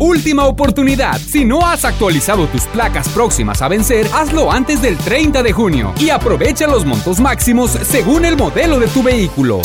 Última oportunidad. Si no has actualizado tus placas próximas a vencer, hazlo antes del 30 de junio y aprovecha los montos máximos según el modelo de tu vehículo.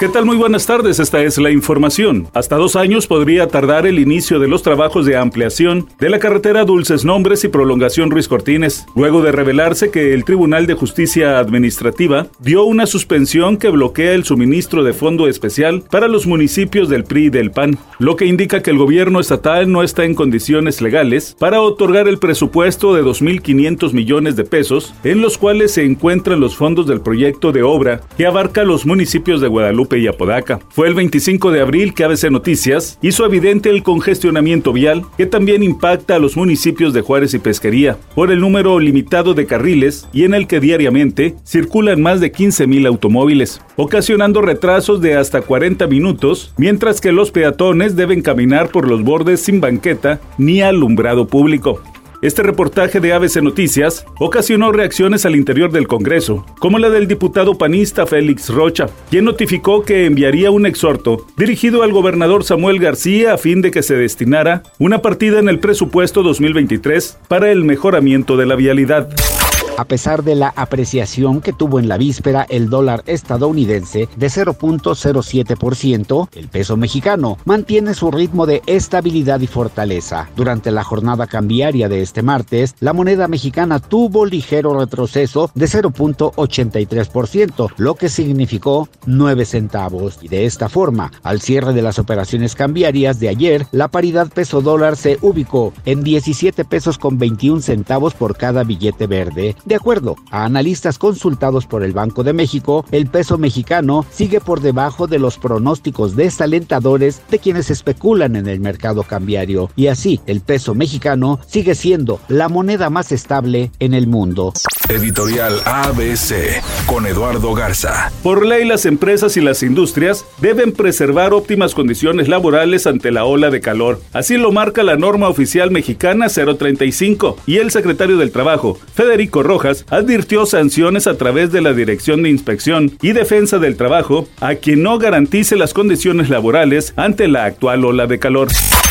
¿Qué tal? Muy buenas tardes, esta es la información. Hasta 2 años podría tardar el inicio de los trabajos de ampliación de la carretera Dulces Nombres y Prolongación Ruiz Cortines, luego de revelarse que el Tribunal de Justicia Administrativa dio una suspensión que bloquea el suministro de fondo especial para los municipios del PRI y del PAN, lo que indica que el gobierno estatal no está en condiciones legales para otorgar el presupuesto de 2.500 millones de pesos, en los cuales se encuentran los fondos del proyecto de obra que abarca los municipios de Guadalupe y Apodaca. Fue el 25 de abril que ABC Noticias hizo evidente el congestionamiento vial que también impacta a los municipios de Juárez y Pesquería por el número limitado de carriles y en el que diariamente circulan más de 15,000 automóviles, ocasionando retrasos de hasta 40 minutos, mientras que los peatones deben caminar por los bordes sin banqueta ni alumbrado público. Este reportaje de ABC Noticias ocasionó reacciones al interior del Congreso, como la del diputado panista Félix Rocha, quien notificó que enviaría un exhorto dirigido al gobernador Samuel García a fin de que se destinara una partida en el presupuesto 2023 para el mejoramiento de la vialidad. A pesar de la apreciación que tuvo en la víspera el dólar estadounidense de 0.07%, el peso mexicano mantiene su ritmo de estabilidad y fortaleza. Durante la jornada cambiaria de este martes, la moneda mexicana tuvo ligero retroceso de 0.83%, lo que significó 9 centavos. Y de esta forma, al cierre de las operaciones cambiarias de ayer, la paridad peso dólar se ubicó en 17 pesos con 21 centavos por cada billete verde. De acuerdo a analistas consultados por el Banco de México, el peso mexicano sigue por debajo de los pronósticos desalentadores de quienes especulan en el mercado cambiario, y así el peso mexicano sigue siendo la moneda más estable en el mundo. Editorial ABC con Eduardo Garza. Por ley, las empresas y las industrias deben preservar óptimas condiciones laborales ante la ola de calor. Así lo marca la norma oficial mexicana 035, y el secretario del Trabajo, Federico Rojas, advirtió sanciones a través de la Dirección de Inspección y Defensa del Trabajo a quien no garantice las condiciones laborales ante la actual ola de calor.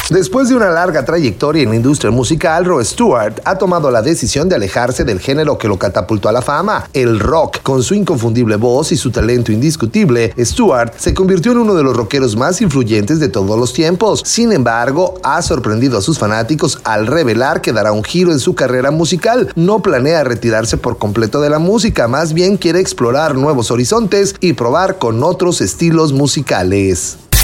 Después de una larga trayectoria en la industria musical, Rod Stewart ha tomado la decisión de alejarse del género que lo catapultó a la fama, el rock. Con su inconfundible voz y su talento indiscutible, Stewart se convirtió en uno de los rockeros más influyentes de todos los tiempos. Sin embargo, ha sorprendido a sus fanáticos al revelar que dará un giro en su carrera musical. No planea retirarse por completo de la música, más bien quiere explorar nuevos horizontes y probar con otros estilos musicales.